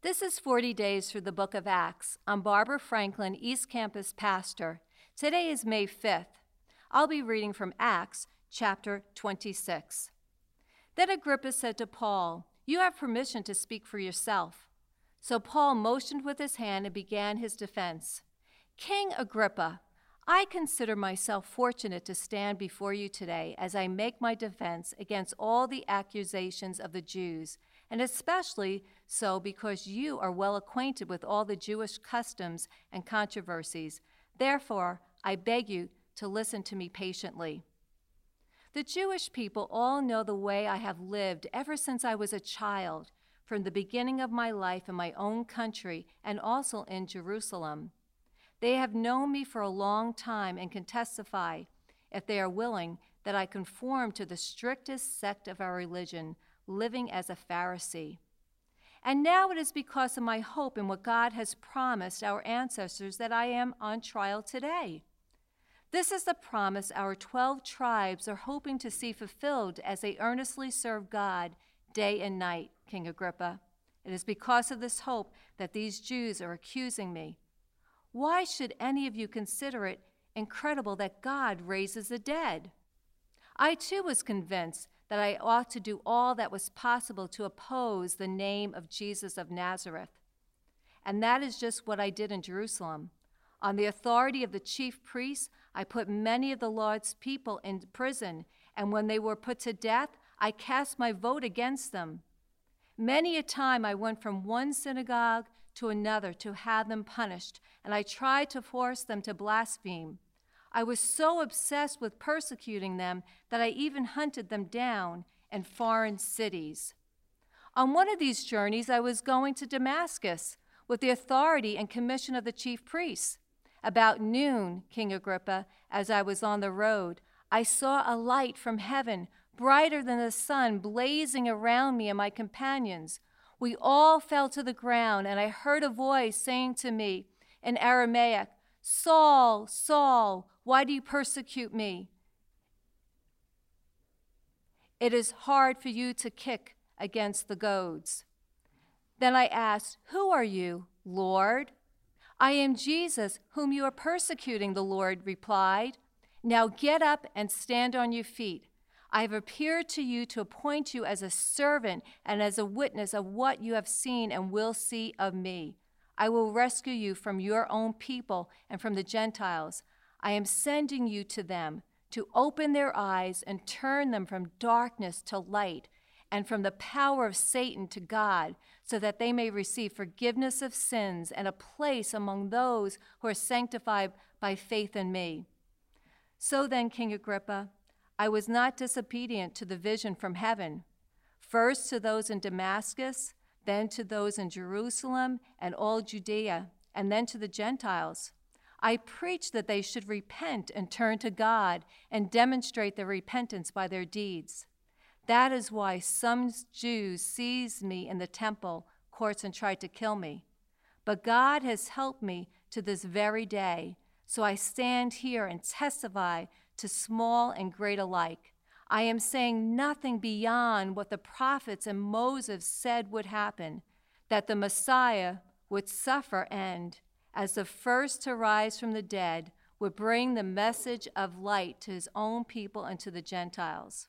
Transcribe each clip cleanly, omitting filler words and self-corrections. This is 40 Days Through the Book of Acts. I'm Barbara Franklin, East Campus pastor. Today is May 5th. I'll be reading from Acts chapter 26. Then Agrippa said to Paul, "You have permission to speak for yourself." So Paul motioned with his hand and began his defense. "King Agrippa, I consider myself fortunate to stand before you today as I make my defense against all the accusations of the Jews, and especially so because you are well acquainted with all the Jewish customs and controversies. Therefore, I beg you to listen to me patiently. The Jewish people all know the way I have lived ever since I was a child, from the beginning of my life in my own country and also in Jerusalem. They have known me for a long time and can testify, if they are willing, that I conform to the strictest sect of our religion, living as a Pharisee. And now it is because of my hope in what God has promised our ancestors that I am on trial today. This is the promise our 12 tribes are hoping to see fulfilled as they earnestly serve God day and night, King Agrippa. It is because of this hope that these Jews are accusing me. Why should any of you consider it incredible that God raises the dead? I too was convinced that I ought to do all that was possible to oppose the name of Jesus of Nazareth. And that is just what I did in Jerusalem. On the authority of the chief priests, I put many of the Lord's people in prison, and when they were put to death, I cast my vote against them. Many a time I went from one synagogue to another to have them punished, and I tried to force them to blaspheme. I was so obsessed with persecuting them that I even hunted them down in foreign cities. On one of these journeys, I was going to Damascus with the authority and commission of the chief priests. About noon, King Agrippa, as I was on the road, I saw a light from heaven, brighter than the sun, blazing around me and my companions. We all fell to the ground, and I heard a voice saying to me in Aramaic, 'Saul, Saul, why do you persecute me? It is hard for you to kick against the goads.' Then I asked, 'Who are you, Lord?' 'I am Jesus, whom you are persecuting,' the Lord replied. 'Now get up and stand on your feet. I have appeared to you to appoint you as a servant and as a witness of what you have seen and will see of me. I will rescue you from your own people and from the Gentiles. I am sending you to them to open their eyes and turn them from darkness to light and from the power of Satan to God, so that they may receive forgiveness of sins and a place among those who are sanctified by faith in me.' So then, King Agrippa, I was not disobedient to the vision from heaven, first to those in Damascus, then to those in Jerusalem and all Judea, and then to the Gentiles. I preached that they should repent and turn to God and demonstrate their repentance by their deeds. That is why some Jews seized me in the temple courts and tried to kill me. But God has helped me to this very day, so I stand here and testify to small and great alike. I am saying nothing beyond what the prophets and Moses said would happen, that the Messiah would suffer and, as the first to rise from the dead, would bring the message of light to his own people and to the Gentiles."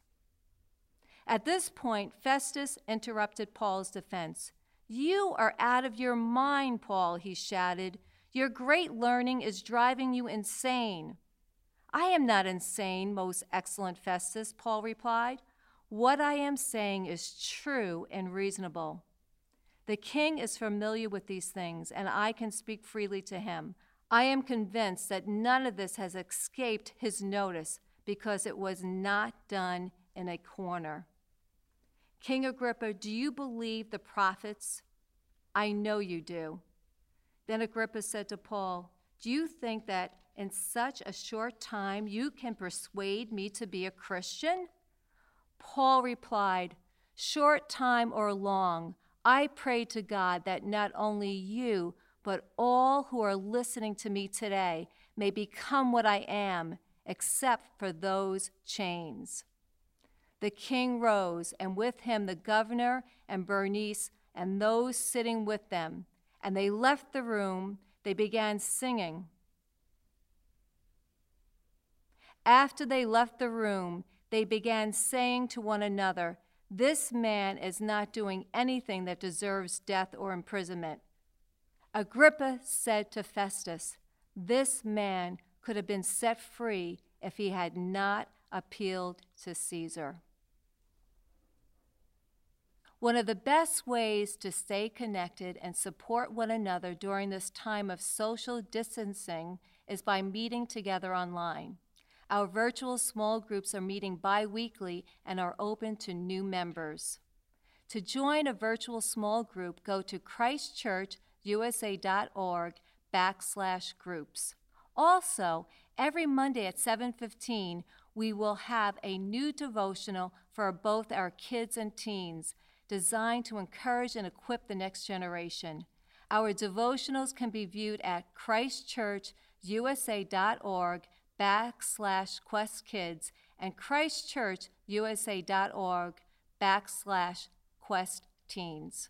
At this point, Festus interrupted Paul's defense. "You are out of your mind, Paul," he shouted. "Your great learning is driving you insane." "I am not insane, most excellent Festus," Paul replied. "What I am saying is true and reasonable. The king is familiar with these things, and I can speak freely to him. I am convinced that none of this has escaped his notice, because it was not done in a corner. King Agrippa, do you believe the prophets? I know you do." Then Agrippa said to Paul, "Do you think that in such a short time you can persuade me to be a Christian?" Paul replied, "Short time or long, I pray to God that not only you, but all who are listening to me today may become what I am, except for those chains." The king rose, and with him the governor and Bernice and those sitting with them. And they left the room. They began singing. After they left the room, they began saying to one another, "This man is not doing anything that deserves death or imprisonment." Agrippa said to Festus, "This man could have been set free if he had not appealed to Caesar." One of the best ways to stay connected and support one another during this time of social distancing is by meeting together online. Our virtual small groups are meeting bi-weekly and are open to new members. To join a virtual small group, go to christchurchusa.org/groups. Also, every Monday at 7:15, we will have a new devotional for both our kids and teens, designed to encourage and equip the next generation. Our devotionals can be viewed at christchurchusa.org/QuestKids and christchurchusa.org/QuestTeens.